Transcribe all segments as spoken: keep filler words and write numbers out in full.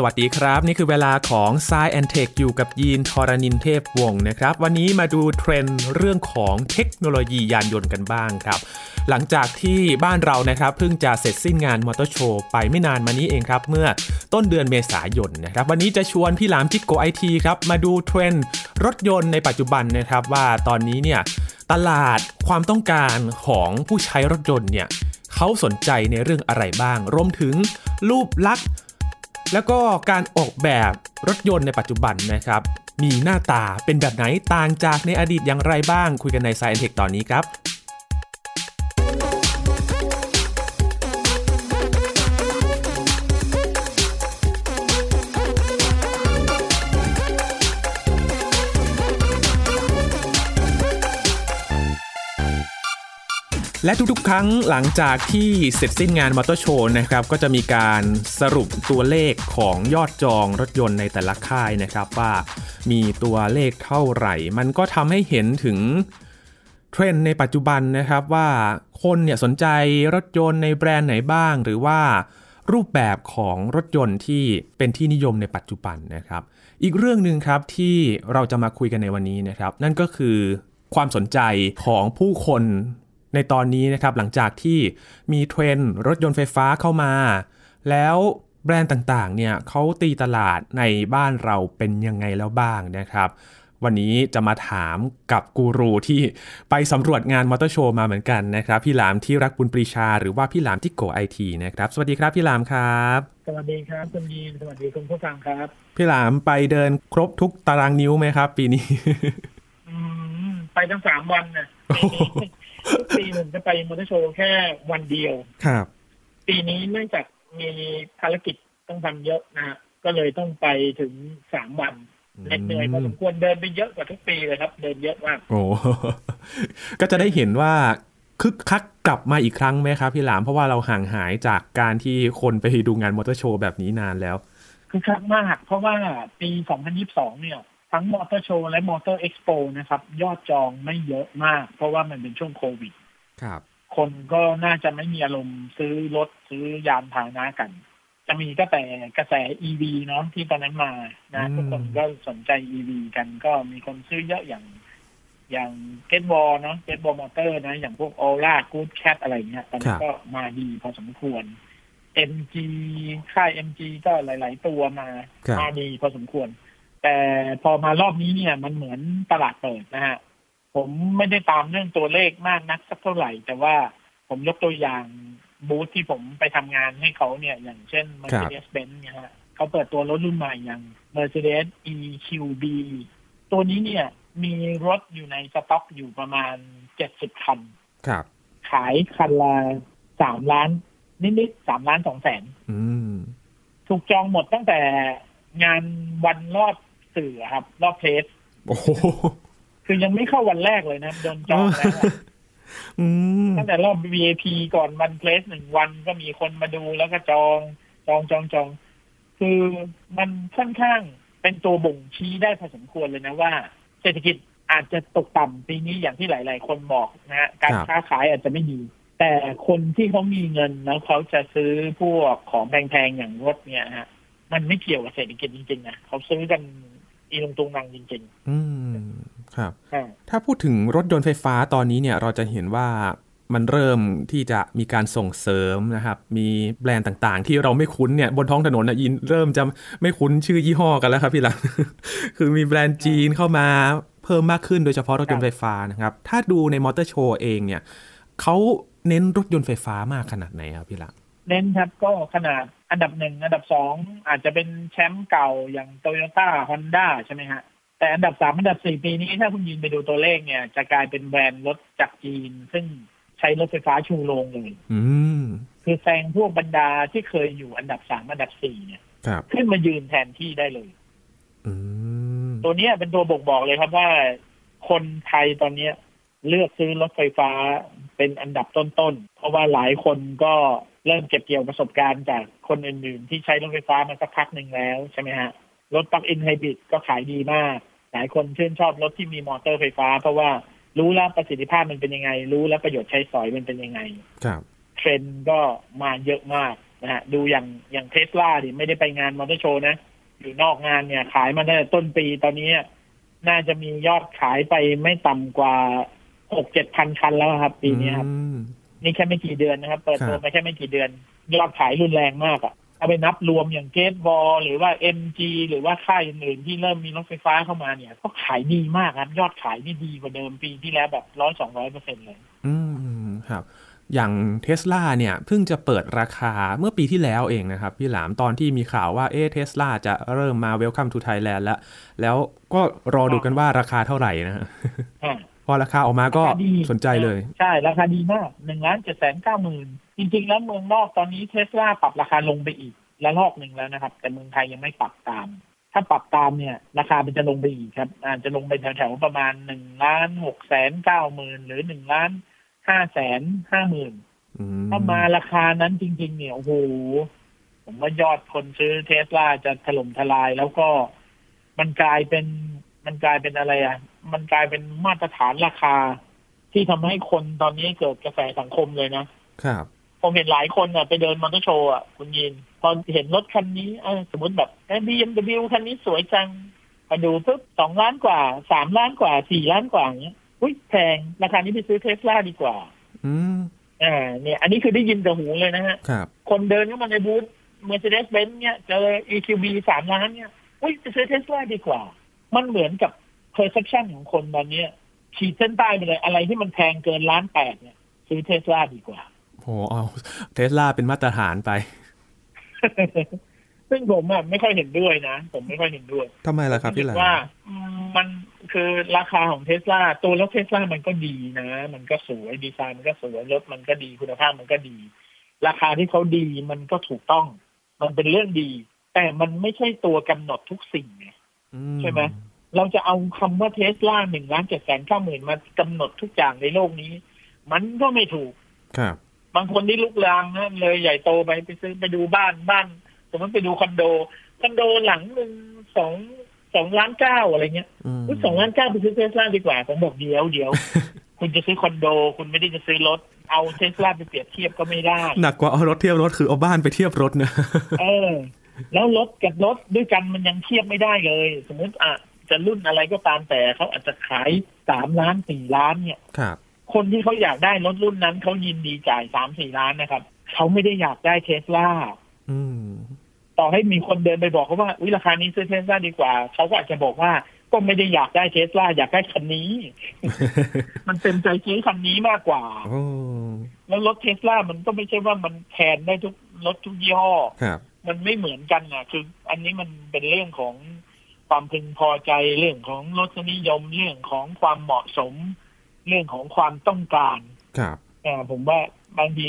สวัสดีครับนี่คือเวลาของ Sci แอนด์ Tech อยู่กับยีนทรณินเทพวงศ์นะครับวันนี้มาดูเทรนด์เรื่องของเทคโนโลยียานยนต์กันบ้างครับหลังจากที่บ้านเรานะครับเพิ่งจะเสร็จสิ้นงานมอเตอร์โชว์ไปไม่นานมานี้เองครับเมื่อต้นเดือนเมษายนนะครับวันนี้จะชวนพี่หลามจิกโก ไอ ที ครับมาดูเทรนด์รถยนต์ในปัจจุบันนะครับว่าตอนนี้เนี่ยตลาดความต้องการของผู้ใช้รถยนต์เนี่ยเขาสนใจในเรื่องอะไรบ้างรวมถึงรูปลักษณ์แล้วก็การออกแบบรถยนต์ในปัจจุบันนะครับมีหน้าตาเป็นแบบไหนต่างจากในอดีตอย่างไรบ้างคุยกันใน Sci แอนด์ Tech ตอนนี้ครับและทุกๆครั้งหลังจากที่เสร็จสิ้นงานมอเตอร์โชว์นะครับก็จะมีการสรุปตัวเลขของยอดจองรถยนต์ในแต่ละค่ายนะครับว่ามีตัวเลขเท่าไหร่มันก็ทำให้เห็นถึงเทรนด์ในปัจจุบันนะครับว่าคนเนี่ยสนใจรถยนต์ในแบรนด์ไหนบ้างหรือว่ารูปแบบของรถยนต์ที่เป็นที่นิยมในปัจจุบันนะครับอีกเรื่องนึงครับที่เราจะมาคุยกันในวันนี้นะครับนั่นก็คือความสนใจของผู้คนในตอนนี้นะครับหลังจากที่มีเทรนด์รถยนต์ไฟฟ้าเข้ามาแล้วแบรนด์ต่างๆเนี่ยเขาตีตลาดในบ้านเราเป็นยังไงแล้วบ้างนะครับวันนี้จะมาถามกับกูรูที่ไปสำรวจงานมอเตอร์โชว์มาเหมือนกันนะครับพี่หลามที่รักบุญปรีชาหรือว่าพี่หลามจิกโก ไอ ที นะครับสวัสดีครับพี่หลามครับสวัสดีครับคุณยีนสวัสดีคุณผู้ฟังครับพี่หลามไปเดินครบทุกตารางนิ้วไหมครับปีนี้ ไปทั้งสามวันนะ ปีหนึ่งจะไปมอเตอร์โชว์แค่วันเดียวครับปีนี้เนื่องจากมีภารกิจต้องทำเยอะนะฮะก็เลยต้องไปถึงสามวันเหน็ดเหนื่อยพอสมควรเดินไปเยอะกว่าทุกปีเลยครับเดินเยอะมากโอ้ ก็จะได้เห็นว่าคึกคักกลับมาอีกครั้งไหมครับพี่หลามเพราะว่าเราห่างหายจากการที่คนไปดูงานมอเตอร์โชว์แบบนี้นานแล้วคึกคักมากเพราะว่าปีสองพันยี่สิบสองเนี่ยทั้งมอเตอร์โชว์และมอเตอร์เอ็กซ์โปนะครับยอดจองไม่เยอะมากเพราะว่ามันเป็นช่วงโควิดครับคนก็น่าจะไม่มีอารมณ์ซื้อรถซื้อยานพาหนะกันจะมีก็แต่กระแส อี วี เนาะที่ตอนนั้นมานะทุกคนก็สนใจ อี วี กันก็มีคนซื้อเยอะอย่างอย่างเกตบอลเนาะเกตบอลมอเตอร์นะอย่างพวกออร่ากู๊ดแคทอะไรเงี้ยตอนนั้นก็มาดีพอสมควร เอ็ม จี ค่าย เอ็ม จี ก็หลายๆตัวมามาดีพอสมควรแต่พอมารอบนี้เนี่ยมันเหมือนตลาดเปิดนะฮะผมไม่ได้ตามเรื่องตัวเลขมากนักสักเท่าไหร่แต่ว่าผมยกตัวอย่างบูธ ท, ที่ผมไปทำงานให้เขาเนี่ยอย่างเช่น Mercedes-Benz เนี่ยฮะเขาเปิดตัวรถรุ่นใหม่อย่าง Mercedes อี คิว บี ตัวนี้เนี่ยมีรถอยู่ในสต็อกอยู่ประมาณเจ็ดสิบคันครับขายคันละสามล้านนิดๆสามล้านสองแสนถูกจองหมดตั้งแต่งานวันรอบสื่อครับรอบเพจโอ้โหคือยังไม่เข้าวันแรกเลยนะโดนจองแล้วตั้งแต่รอบ วี ไอ พี ก่อนวันเพจหนึ่งวันก็มีคนมาดูแล้วก็จองจองจองจองคือมันค่อนข้างเป็นตัวบ่งชี้ได้พอสมควรเลยนะว่าเศรษฐกิจอาจจะตกต่ำปีนี้อย่างที่หลายๆคนบอกนะฮะการค้าขายอาจจะไม่ดีแต่คนที่เขามีเงินแล้วเขาจะซื้อพวกของแพงๆอย่างรถเนี่ยฮะมันไม่เกี่ยวกับเศรษฐกิจจริงๆนะเขาซื้อกันอีลงตรงนังจริงๆอืมครับถ้าพูดถึงรถยนต์ไฟฟ้าตอนนี้เนี่ยเราจะเห็นว่ามันเริ่มที่จะมีการส่งเสริมนะครับมีแบรนด์ต่างๆที่เราไม่คุ้นเนี่ยบนท้องถนนนะยินเริ่มจะไม่คุ้นชื่อยี่ห้อกันแล้วครับพี่หลัง คือมีแบรนด์จีนเข้ามาเพิ่มมากขึ้นโดยเฉพาะรถยนต์ไฟฟ้านะครับถ้าดูในมอเตอร์โชว์เองเนี่ยเขาเน้นรถยนต์ไฟฟ้ามากขนาดไหนครับพี่หลังเน้นครับก็ขนาดอันดับหนึ่งอันดับสองอาจจะเป็นแชมป์เก่าอย่าง Toyota Honda ใช่ไหมฮะแต่อันดับสามอันดับสี่ปีนี้ถ้าคุณยินไปดูตัวเลขเนี่ยจะกลายเป็นแบรนด์รถจากจีนซึ่งใช้รถไฟฟ้าชูโรงเลยคือแซงพวกบรรดาที่เคยอยู่อันดับสามอันดับสี่เนี่ยขึ้นมายืนแทนที่ได้เลยตัวนี้เป็นตัวบ่งบอกเลยครับว่าคนไทยตอนนี้เลือกซื้อรถไฟฟ้าเป็นอันดับต้นๆเพราะว่าหลายคนก็เริ่มเก็บเกี่ยวประสบการณ์จากคนอื่นๆที่ใช้รถไฟฟ้ามาสักพักหนึ่งแล้วใช่ไหมฮะรถปลั๊กอินไฮบริดก็ขายดีมากหลายคนชื่นชอบรถที่มีมอเตอร์ไฟฟ้าเพราะว่ารู้แล้วประสิทธิภาพมันเป็นยังไงรู้แล้วประโยชน์ใช้สอยมันเป็นยังไงครับเทรนด์ก็มาเยอะมาก นะฮะดูอย่างอย่างเทสลาดิไม่ได้ไปงานมอเตอร์โชว์นะอยู่นอกงานเนี่ยขายมาตั้งแต่ต้นปีตอนนี้น่าจะมียอดขายไปไม่ต่ำกว่า หกถึงเจ็ด พันคันแล้วครับปีนี้ครับนี่แค่ไม่กี่เดือนนะครับเปิดตัวมาแค่ไม่กี่เดือนยอดขายรุนแรงมากอ่ะเอาไปนับรวมอย่างเกตบอลหรือว่า เอ็ม จี หรือว่าค่ายอื่นที่เริ่มมีรถไฟฟ้าเข้ามาเนี่ยก็ขายดีมากครับยอดขายนี่ดีกว่าเดิมปีที่แล้วแบบ หนึ่งร้อยถึงสองร้อยเปอร์เซ็นต์ เลยอืมครับอย่าง Tesla เนี่ยเพิ่งจะเปิดราคาเมื่อปีที่แล้วเองนะครับพี่หลามตอนที่มีข่าวว่าเอ๊ Tesla จะเริ่มมา Welcome to Thailand แล้วแล้วก็รอดูกันว่าราคาเท่าไหร่นะฮะพอราคาออกมาก็สนใจเลยใช่ราคาดีมาก หนึ่งล้านเจ็ดแสนเก้าหมื่น จริงๆแล้วเมืองนอกตอนนี้ Tesla ปรับราคาลงไปอีกระลอกนึงแล้วนะครับแต่เมืองไทยยังไม่ปรับตามถ้าปรับตามเนี่ยราคามันจะลงไปอีกครับอาจจะลงไปแถวๆประมาณ หนึ่งล้านหกแสนเก้าหมื่น หรือ หนึ่งล้านห้าแสนห้าหมื่น ถ้ามาราคานั้นจริงๆเนี่ยโอ้โหผมว่ายอดคนซื้อ Tesla จะถล่มทลายแล้วก็มันกลายเป็นมันกลายเป็นอะไรอ่ะมันกลายเป็นมาตรฐานราคาที่ทำให้คนตอนนี้เกิดกระแสสังคมเลยนะครับผมเห็นหลายคนอ่ะไปเดินมอเตอร์โชว์อ่ะคุณยินพอเห็นรถคันนี้เออสมมติแบบ บี เอ็ม ดับเบิลยู คันนี้สวยจังไปดูปุ๊บสองล้านกว่าสามล้านกว่าสี่ล้านกว่าอย่างเงี้ยอุ๊ยแพงราคานี้ไปซื้อ Tesla ดีกว่าอืมอ่าเนี่ยอันนี้คือได้ยินแต่หูเลยนะฮะครับคนเดินเข้ามาในบูธ Mercedes-Benz เงี้ยเจอ อี คิว บี สามล้านเงี้ยอุ๊ยไปซื้อ Tesla ดีกว่ามันเหมือนกับperception ของคนตอนนี้ขีดเส้นใต้ไปเลยอะไรที่มันแพงเกินล้านแปดเนี่ยซื้อ Tesla ดีกว่าโอ้เอา Tesla เป็นมาตรฐานไป ซึ่งผมอ่ะไม่ค่อยเห็นด้วยนะผมไม่ค่อยเห็นด้วยทำไมล่ะครับพี่หลานว่ามันคือราคาของ Tesla ตัวรถ Tesla มันก็ดีนะมันก็สวยดีไซน์มันก็สวยรถมันก็ดีคุณภาพมันก็ดีราคาที่เขาดีมันก็ถูกต้องมันเป็นเรื่องดีแต่มันไม่ใช่ตัวกำหนดทุกสิ่งใช่ไหมเราจะเอาคำว่า Tesla หนึ่งล้าน เจ็ดแสนเก้าหมื่น มากำหนดทุกอย่างในโลกนี้มันก็ไม่ถูกครับบางคนที่ลุกลามนั่นเลยใหญ่โตไปไปซื้อไปดูบ้านบ้านสมมติไปดูคอนโดคอนโดหลังนึงสองล้านเก้าอะไรเงี้ยอุ๊ยสองล้านเก้าไปซื้อ Tesla ดีกว่าผมบอกเดี๋ยวเดี๋ยว คุณจะซื้อคอนโดคุณไม่ได้จะซื้อรถเอา Tesla ไปเปรียบเทียบก็ไม่ได้หนักกว่าเอารถเทียบรถคือเอาบ้านไปเทียบรถนะ เออแล้วรถกับรถด้วยกันมันยังเทียบไม่ได้เลยสมมติอ่ะจะรุ่นอะไรก็ตามแต่เขาอาจจะขายสามล้านสี่ล้านเนี่ยครับคนที่เขาอยากได้รถรุ่นนั้นเขายินดีจ่าย สามถึงสี่ ล้านนะครับเขาไม่ได้อยากได้ Tesla อืมต่อให้มีคนเดินไปบอกเขาว่าอุ๊ยราคานี้ซื้อ Tesla ดีกว่าเขาก็อาจจะบอกว่าก็ไม่ได้อยากได้ Tesla อยากได้คันนี้ มันเต็มใจซื้อคันนี้มากกว่าแล้วรถ Tesla มันก็ไม่ใช่ว่ามันแทนได้ทุกรถทุกยี่ห้อมันไม่เหมือนกันนะคืออันนี้มันเป็นเรื่องของความพึงพอใจเรื่องของรสนิยมเรื่องของความเหมาะสมเรื่องของความต้องการครับอ่าผมว่าบางที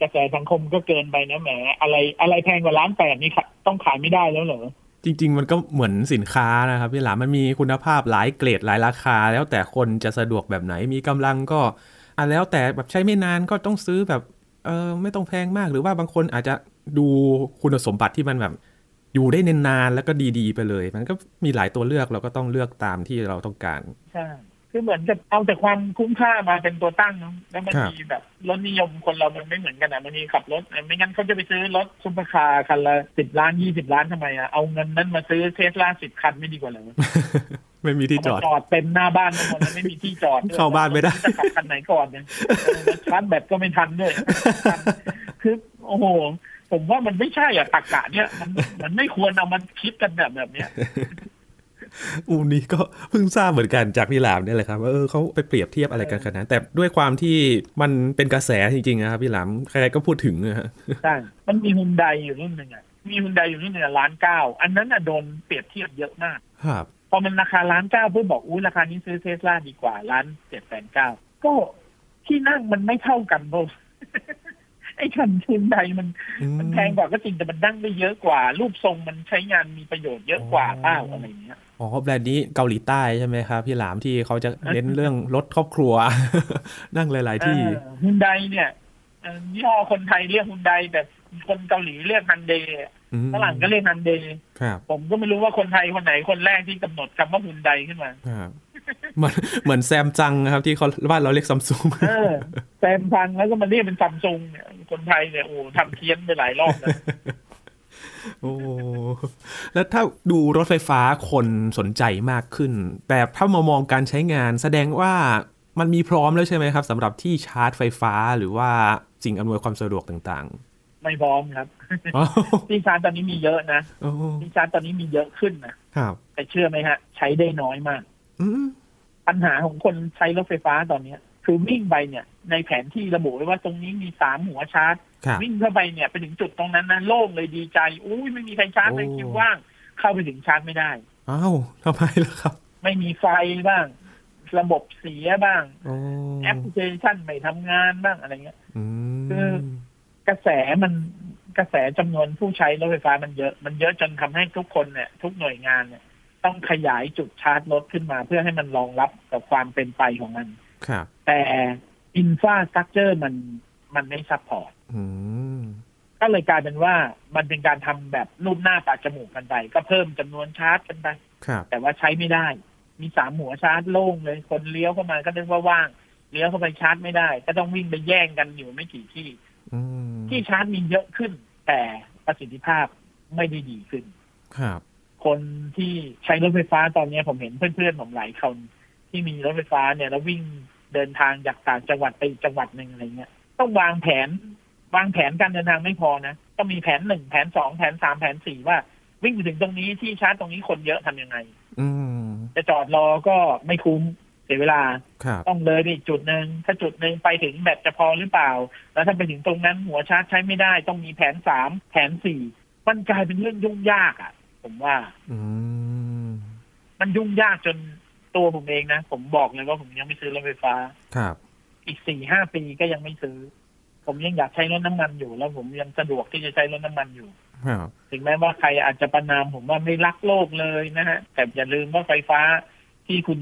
กระแสสังคมก็เกินไปนะแหมอะไรอะไรแพงกว่าล้านแปดนี่ต้องขายไม่ได้แล้วเหรอจริงๆมันก็เหมือนสินค้านะครับพี่หลามมันมีคุณภาพหลายเกรดหลายราคาแล้วแต่คนจะสะดวกแบบไหนมีกำลังก็อ่ะแล้วแต่แบบใช้ไม่นานก็ต้องซื้อแบบเออไม่ต้องแพงมากหรือว่าบางคนอาจจะดูคุณสมบัติที่มันแบบอยู่ได้นานๆแล้วก็ดีๆไปเลยมันก็มีหลายตัวเลือกเราก็ต้องเลือกตามที่เราต้องการใช่คือเหมือนจะเอาแต่ความคุ้มค่ามาเป็นตัวตั้งเนาะแล้วมันมีแบบรสนิยมคนเรามันไม่เหมือนกันอ่ะมันมีขับรถไม่งั้นเขาจะไปซื้อรถซุปเปอร์คาร์คันละสิบล้านยี่สิบล้านทำไมอ่ะเอาเงินนั้นมาซื้อ Tesla สิบคันไม่ดีกว่าเหรอ ไม่มีที่จอดจอดเต็มหน้าบ้านทั้งหมดไม่มีที่จอดเข้าบ้านไม่ได้จะขับคันไหนก่อนเนี่ยชาร์จแบตก็ไม่ทันด้วยคือโอ้โหผมว่ามันไม่ใช่อ่ะตรรกะเนี่ยมันมันไม่ควรเอามันคิดกันแบบแบบเนี้ยอูนี่ก็เพิ่งทราบเหมือนกันจากพี่หลามนี่แหละครับว่าเออเขาไปเปรียบเทียบอะไรกันขนาดนั้นแต่ด้วยความที่มันเป็นกระแสจริงๆนะครับพี่หลามใครๆก็พูดถึงนะฮะใช่มันมีฮุนไดอยู่รุ่นนึงอ่ะมีฮุนไดอยู่รุ่นนึงล้านเก้าอันนั้นอ่ะโดนเปรียบเทียบเยอะมากครับพอมันราคาล้านเก้าเพื่อบอกอู้ราคานี้ซื้อ Tesla ดีกว่าล้านเจ็ดแสนเก้าก็ที่นั่งมันไม่เท่ากันโบไอ้คันทุนใดมันมันแพงกว่าก็จริงแต่มันดั้งได้เยอะกว่ารูปทรงมันใช้งานมีประโยชน์เยอะกว่าเปล่าอะไรเงี้ยอ๋อแบรนด์นี้เกาหลีใต้ใช่ไหมครับพี่หลามที่เขาจะเน้นเรื่องรถครอบครัวนั่งหลายๆที่ฮุนไดเนี่ยยี่ห้อคนไทยเรียกฮุนไดแต่คนเกาหลีเรียกฮันเดย์ฝรั่งก็เรียกฮันเดย์ผมก็ไม่รู้ว่าคนไทยคนไหนคนแรกที่กำหนดคำว่าฮุนไดขึ้นมา เหมือนเหมือนแซมจังครับที่บ้านเราเรียกซัมซุงเออแซมจังแล้วก็มันเรียกเป็นซัมซุงเนี่ยคนไทยเนี่ยโอ้ทำเทียนไปหลายรอบแล้วโอ้แล้วถ้าดูรถไฟฟ้าคนสนใจมากขึ้นแต่ถ้ามามองการใช้งานแสดงว่ามันมีพร้อมแล้วใช่ไหมครับสำหรับที่ชาร์จไฟฟ้าหรือว่าสิ่งอำนวยความสะดวกต่างๆไม่พร้อมครับ ที่ชาร์จตอนนี้มีเยอะนะ ที่ชาร์จตอนนี้มีเยอะขึ้นนะแต่เชื่อไหมฮะใช้ได้น้อยมากปัญหาของคนใช้รถไฟฟ้าตอนนี้คือวิ่งไปเนี่ยในแผนที่ระบุไว้ว่าตรงนี้มีสามหัวชาร์จวิ่งเข้าไปเนี่ยไปถึงจุดตรงนั้นนะโล่งเลยดีใจอุ้ยไม่มีใครชาร์จเลยคิวว่างเข้าไปถึงชาร์จไม่ได้อ้าวทำไมล่ะครับไม่มีไฟบ้างระบบเสียบ้างแอปพลิเคชันไม่ทำงานบ้างอะไรเงี้ยคือกระแสมันกระแสจำนวนผู้ใช้รถไฟฟ้ามันเยอะมันเยอะจนทำให้ทุกคนเนี่ยทุกหน่วยงานเนี่ยต้องขยายจุดชาร์จรถขึ้นมาเพื่อให้มันรองรับกับความเป็นไปของมันแต่อินฟราสตรัคเจอร์มันมันไม่ซัพพอร์ตก็เลยกลายเป็นว่ามันเป็นการทำแบบรูปหน้าปากจมูกกันไปก็เพิ่มจำนวนชาร์จกันไปแต่ว่าใช้ไม่ได้มีสามหัวชาร์จโล่งเลยคนเลี้ยวเข้ามาก็นึกว่าว่างเลี้ยวเข้าไปชาร์จไม่ได้ก็ต้องวิ่งไปแย่งกันอยู่ไม่กี่ที่ที่ชาร์จมีเยอะขึ้นแต่ประสิทธิภาพไม่ได้ดีขึ้นครับคนที่ใช้รถไฟฟ้าตอนนี้ผมเห็นเพื่อนๆผมหลายคนที่มีรถไฟฟ้าเนี่ยแล้ววิ่งเดินทางจากต่างจังหวัดไปจังหวัดหนึ่งอะไรเงี้ยต้องวางแผนวางแผนการเดินทางไม่พอนะต้องมีแผนหนึ่งแผนสองแผนสามแผนสี่ว่าวิ่งไปถึงตรงนี้ที่ชาร์จตรงนี้คนเยอะทำยังไงจะจอดรอก็ไม่คุ้มเสียเวลาต้องเลยไปอีกจุดหนึ่งถ้าจุดหนึ่งไปถึงแบตจะพอหรือเปล่าแล้วถ้าไปถึงตรงนั้นหัวชาร์จใช้ไม่ได้ต้องมีแผนสามแผนสี่มันกลายเป็นเรื่องยุ่งยากอ่ะผมว่ามันยุ่งยากจนตัวผมเองนะผมบอกเลยว่าผมยังไม่ซื้อรถไฟฟ้าอีก สี่ห้า ปีก็ยังไม่ซื้อผมยังอยากใช้รถน้ำมันอยู่แล้วผมยังสะดวกที่จะใช้รถน้ำมันอยู่ถึงแม้ว่าใครอาจจะประณามผมว่าไม่รักโลกเลยนะฮะแต่อย่าลืมว่าไฟฟ้าที่คุณ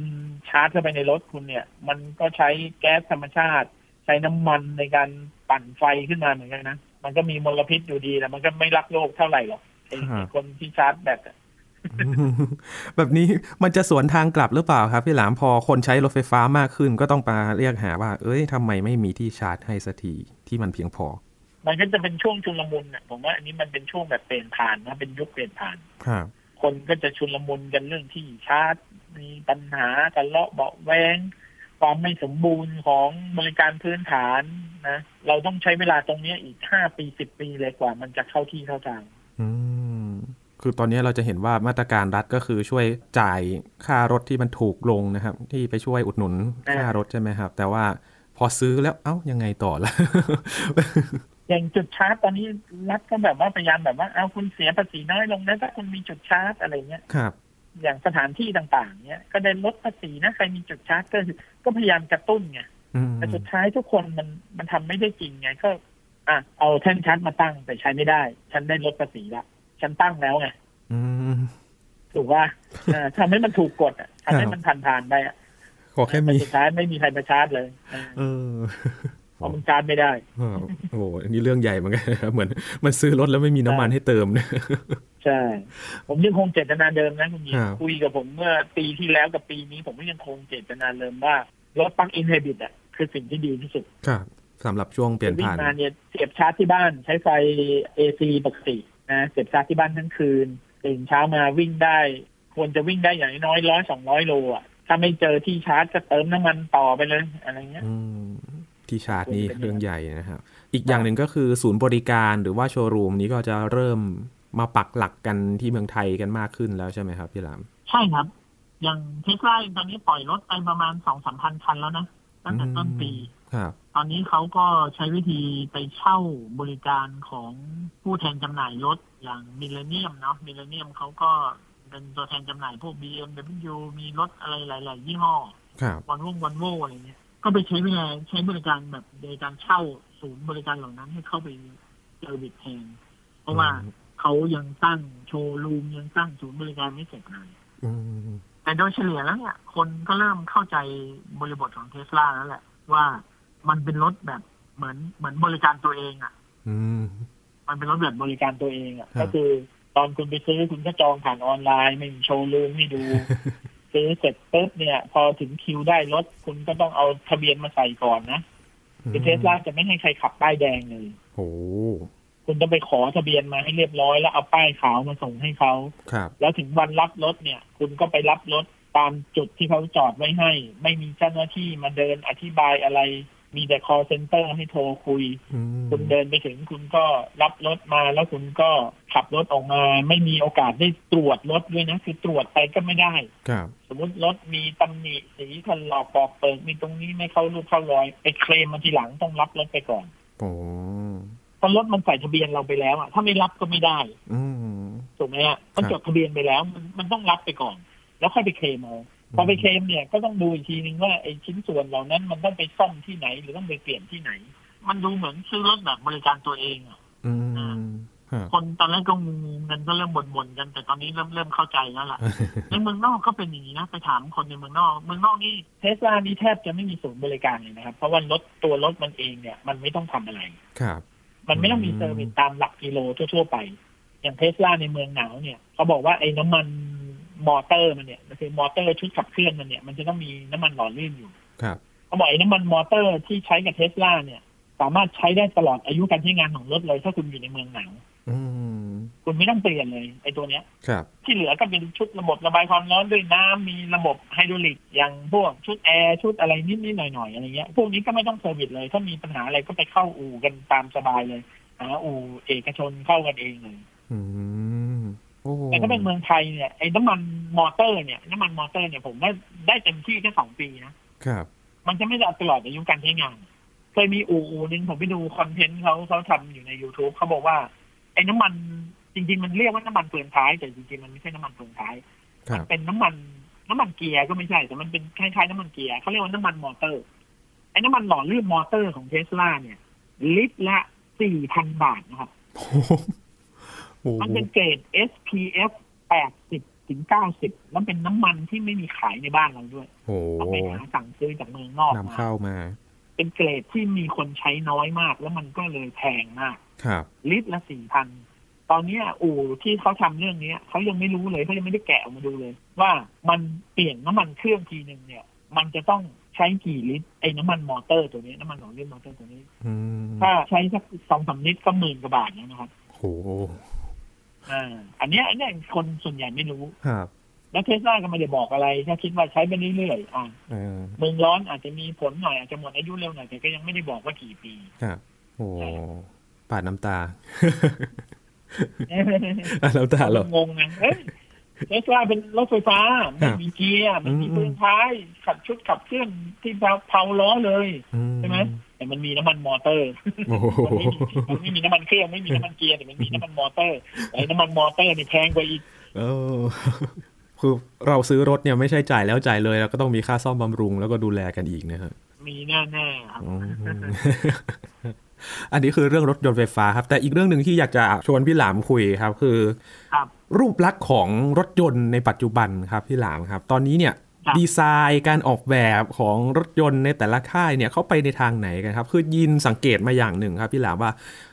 ชาร์จเข้าไปในรถคุณเนี่ยมันก็ใช้แก๊สธรรมชาติใช้น้ำมันในการปั่นไฟขึ้นมาเหมือนกันนะมันก็มีมลพิษอยู่ดีแต่มันก็ไม่รักโลกเท่าไหร่หรอกไอ้คนที่ชาร์จแบตแบบนี้มันจะสวนทางกลับหรือเปล่าครับพี่หลามพอคนใช้รถไฟฟ้ามากขึ้นก็ต้องมาเรียกหาว่าเอ้ยทำไมไม่มีที่ชาร์จให้สักทีที่มันเพียงพอมันก็จะเป็นช่วงชุลมุนน่ะผมว่าอันนี้มันเป็นช่วงแบบเปลี่ยนผ่านนะเป็นยุคเปลี่ยนผ่านครับคนก็จะชุลมุนกันเรื่องที่ชาร์จมีปัญหาทะเลาะเบาะแว้งความไม่สมบูรณ์ของบริการพื้นฐานนะเราต้องใช้เวลาตรงนี้อีกห้าปีสิบปีเลยกว่ามันจะเข้าที่เข้าทางอืมคือตอนนี้เราจะเห็นว่ามาตรการรัฐก็คือช่วยจ่ายค่ารถที่มันถูกลงนะครับที่ไปช่วยอุดหนุนค่ารถใช่ไหมครับแต่ว่าพอซื้อแล้วเอ้ายังไงต่อล่ะ อย่างจุดชาร์จตอนนี้รัฐก็แบบว่าพยายามแบบว่าเอาคุณเสียภาษีน้อยลงนะถ้าคุณมีจุดชาร์จอะไรเงี้ยครับอย่างสถานที่ต่างๆเนี้ยก็ได้ลดภาษีนะใครมีจุดชาร์จก็ก็พยายามกระตุ้นไงแต่สุดท้ายทุกคนมันมันทำไม่ได้จริงไงก็อ่ะเอาแท่นชาร์จมาตั้งแต่ใช้ไม่ได้ฉันได้ลดภาษีละฉันตั้งแล้วไงถูกว่าทำให้มันถูกกฎทำให้มันผ่านๆได้ขอแค่มีสุดท้ายไม่มีใครมาชาร์จเลยเออพอมันชาร์จไม่ได้โอ้โหอันนี้เรื่องใหญ่เหมือนกันเหมือนมันซื้อรถแล้วไม่มีน้ำมันให้เติมนะใช่ผมยังคงเจตนาเดิมนะคุณหญิงคุยกับผมเมื่อปีที่แล้วกับปีนี้ผมก็ยังคงเจตนาเดิมว่ารถปลั๊กอินไฮบริดอ่ะคือสิ่งที่ดีที่สุดสำหรับช่วงเปลี่ยนผ่านเนี่ยเสียบชาร์จที่บ้านใช้ไฟ เอ ซี ปกตินะเสียบชาร์จที่บ้านทั้งคืนตื่นเช้ามาวิ่งได้ควรจะวิ่งได้อย่างน้อยหนึ่งร้อยถึงสองร้อยโลอ่ะถ้าไม่เจอที่ชาร์จก็เติมน้ำมันต่อไปเลยอะไรเงี้ยที่ชาร์จนี่เรื่องใหญ่นะครับอีกอย่างหนึ่งก็คือศูนย์บริการหรือว่าโชว์รูมนี้ก็จะเริ่มมาปักหลักกันที่เมืองไทยกันมากขึ้นแล้วใช่ไหมครับพี่หลามใช่ครับอย่างเทสลาตอนนี้ปล่อยรถไปประมาณ สองถึงสามพัน คันแล้วนะตั้งแต่ต้นปีตอนนี้เขาก็ใช้วิธีไปเช่าบริการของผู้แทนจำหน่ายรถอย่างมิลเลนเนียมเนาะมิลเลนเนียมเขาก็เป็นตัวแทนจำหน่ายพวก บี เอ็ม ดับเบิลยู มีรถอะไรหลายๆยี่ห้อวันวงวันโว่อะไรเงี้ยก็ไปใช้เวลาใช้บริการแบบโดยการเช่าศูนย์บริการเหล่านั้นให้เข้าไปเซอร์วิสแทนเพราะว่าเขายังตั้งโชว์รูมยังตั้งศูนย์บริการไม่เสร็จเลยแต่โดยเฉลี่ยแล้วเนี่ยคนก็เริ่มเข้าใจบริบทของเทสลาแล้วแหละว่ามันเป็นรถแบบเหมือนเหมือนบริการตัวเองอ่ะ ม, มันเป็นรถแบบบริการตัวเองอ่ะก็คือตอนคุณไปซื้อคุณก็จองผ่านออนไลน์ไม่มีโชว์รูมไม่ดู เ ซื้อเสร็จปุ๊บเนี่ยพอถึงคิวได้รถคุณก็ต้องเอาทะเบียนมาใส่ก่อนนะคือเทสลาจะไม่ให้ใครขับป้ายแดงเลยโอ้คุณต้องไปขอทะเบียนมาให้เรียบร้อยแล้วเอาป้ายขาวมาส่งให้เขาแล้วถึงวันรับรถเนี่ยคุณก็ไปรับรถตามจุดที่เขาจอดไว้ให้ไม่มีเจ้าหน้าที่มาเดินอธิบายอะไรมีแต่ call center ให้โทรคุยคุณเดินไปถึงคุณก็รับรถมาแล้วคุณก็ขับรถออกมาไม่มีโอกาสได้ตรวจรถด้วยนะคือตรวจไปก็ไม่ได้สมมติรถมีตำหนิสีถลอกปอกเปิดมีตรงนี้ไม่เข้ารูปเข้ารอยไปเคลมมาทีหลังต้องรับรถไปก่อนเพราะรถมันใส่ทะเบียนเราไปแล้วอะถ้าไม่รับก็ไม่ได้ถูกไหมฮะมันจดทะเบียนไปแล้วมันต้องรับไปก่อนแล้วค่อยไปเคลมเอาพอไปเคลมเนี่ยก็ต้องดูอีกทีนึงว่าไอ้ชิ้นส่วนเหล่านั้นมันต้องไปซ่อมที่ไหนหรือต้องไปเปลี่ยนที่ไหนมันดูเหมือนซื้อรถแบบบริการตัวเองอ่ะคนตอนแรกก็งงกันก็เริ่มบ่นๆกันแต่ตอนนี้เริ่มเริ่มเข้าใจแล้วล่ะในเมืองนอกก็เป็นอย่างนี้นะไปถามคนในเมืองนอกเมืองนอกนี่เทสลานี่แทบจะไม่มีศูนย์บริการเลยนะครับเพราะว่ารถตัวรถมันเองเนี่ยมันไม่ต้องทำอะไรมันไม่ต้องมีเซอร์วิสตามหลักกิโลทั่วๆไปอย่างเทสลาในเมืองหนาวเนี่ยเขาบอกว่าไอ้น้ำมันมอเตอร์มันเนี่ยคือมอเตอร์ชุดขับเคลื่อนมันเนี่ยมันจะต้องมีน้ำมันหล่อลื่นอยู่ครับเขาบอกไอ้น้ำมันมอเตอร์ที่ใช้กับเทสลาเนี่ยสามารถใช้ได้ตลอดอายุการใช้งานของรถเลยถ้าคุณอยู่ในเมืองหนาวคุณไม่ต้องเปลี่ยนเลยไอ้ตัวเนี้ยที่เหลือก็เป็นชุดระบบระบายความร้อนด้วยน้ำมีระบบไฮดรอลิกอย่างพวกชุดแอร์ชุดอะไรนิดๆหน่อยๆอะไรเงี้ยพวกนี้ก็ไม่ต้องเซอร์วิสเลยถ้ามีปัญหาอะไรก็ไปเข้าอู่กันตามสบายเลยหาอู่เอกชนเข้ากันเองเลยแต่ถ้าเป็นเมืองไทยเนี่ยไอ้น้ำมันมอเตอร์เนี่ยน้ำมันมอเตอร์เนี่ยผมว่าได้เต็มที่แค่สองปีนะครับมันจะไม่ได้ตลอดอายุการใช้งานเคยมีอู่นึงผมไปดูคอนเทนต์เขาเขาทำอยู่ใน YouTube เขาบอกว่าไอ้น้ำมันจริงๆมันเรียกว่าน้ำมันเปลืองท้ายแต่จริงๆมันไม่ใช่น้ำมันเปลืองท้ายมันเป็นน้ำมันน้ำมันเกียร์ก็ไม่ใช่แต่มันเป็นคล้ายๆน้ำมันเกียร์เขาเรียกว่าน้ำมันมอเตอร์ไอ้น้ำมันหล่อลื่นมอเตอร์ของเทสลาเนี่ยลิตรละ สี่พัน บาทนะครับมันเป็นเกรด เอส พี เอฟ แปดสิบถึงเก้าสิบแล้วเป็นน้ำมันที่ไม่มีขายในบ้านเราด้วยต้องไปหาสั่งซื้อจากเมืองนอกนำเข้ามาเป็นเกรดที่มีคนใช้น้อยมากแล้วมันก็เลยแพงมากลิตรละ สี่พัน ตอนนี้อู่ที่เขาทำเรื่องนี้เขายังไม่รู้เลยเขายังไม่ได้แกะออกมาดูเลยว่ามันเปลี่ยนน้ำมันเครื่องทีนึงเนี่ยมันจะต้องใช้กี่ลิตรไอ้น้ำมันมอเตอร์ตัวนี้น้ำมันหล่อลื่นมอเตอร์ตัวนี้ถ้าใช้สัก สองถึงสาม ลิตรก็หมื่นกว่าบาทเนี่ยนะครับโอ้โหอ่าอันเนี้ยอันเนี้ยคนส่วนใหญ่ไม่รู้ครับแล้วเทสลาก็ไม่ได้บอกอะไรถ้าคิดว่าใช้ไปเรื่อยๆอ่าเมืองร้อนอาจจะมีผลหน่อยอาจจะหมดอายุเร็วหน่อยแต่ก็ยังไม่ได้บอกว่ากี่ปีครับโอ้ปาดน้ำตาน้ำตาหรองงนะเฮ้ยเทสลาเป็นรถไฟฟ้าไม่มีเกียร์ไม่มีเฟืองท้ายขับชุดขับเคลื่อนที่เผาล้อเลยใช่ไหมแต่มันมีน้ำมันมอเตอร์มันไม่มีน้ำมันเครื่องไม่มีน้ำมันเกียร์แต่มันมีน้ำมันมอเตอร์ไอ้น้ำมันมอเตอร์นี่แพงกว่าอีกเออคือเราซื้อรถเนี่ยไม่ใช่จ่ายแล้วจ่ายเลยเราก็ต้องมีค่าซ่อมบำรุงแล้วก็ดูแลกันอีกนะครับมีแน่ๆครับอันนี้คือเรื่องรถยนต์ไฟฟ้าครับแต่อีกเรื่องนึงที่อยากจะชวนพี่หลามคุยครับคือรูปลักษณ์ของรถยนต์ในปัจจุบันครับพี่หลามครับตอนนี้เนี่ยดีไซน์การออกแบบของรถยนต์ในแต่ละค่ายเนี่ยเขาไปในทางไหนกันครับคือยินสังเกตมาอย่างหนึ่งครับพี่หลามว่า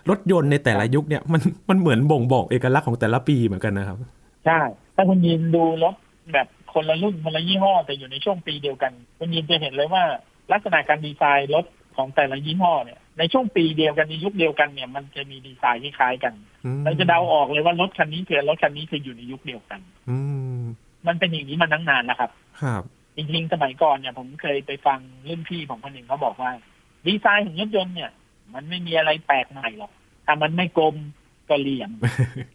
รถยนต์ในแต่ละยุคเนี่ยมันมันเหมือนบ่งบอกเอกลักษณ์ของแต่ละปีเหมือนกันนะครับใช่ถ้าคุณยินดูรถแบบคนละรุ่นคนละยี่ห้อแต่อยู่ในช่วงปีเดียวกันคุณยินจะเห็นเลยว่าลักษณะการดีไซน์รถของแต่ละยี่ห้อเนี่ยในช่วงปีเดียวกันในยุคเดียวกันเนี่ยมันจะมีดีไซน์คล้ายๆกันเราจะเดาออกเลยว่ารถคันนี้คือรถคันนี้คืออยู่ในยุคเดียวกันมันเป็นอย่างนี้มาตั้งนานแล้วครับครับจริงๆสมัยก่อนเนี่ยผมเคยไปฟังรุ่นพี่ของคนหนึ่งเขาบอกว่าดีไซน์ของรถยนต์เนี่ยมันไม่มีอะไรแปลกใหม่หรอกถ้ามันไม่กลมก็เหลี่ยม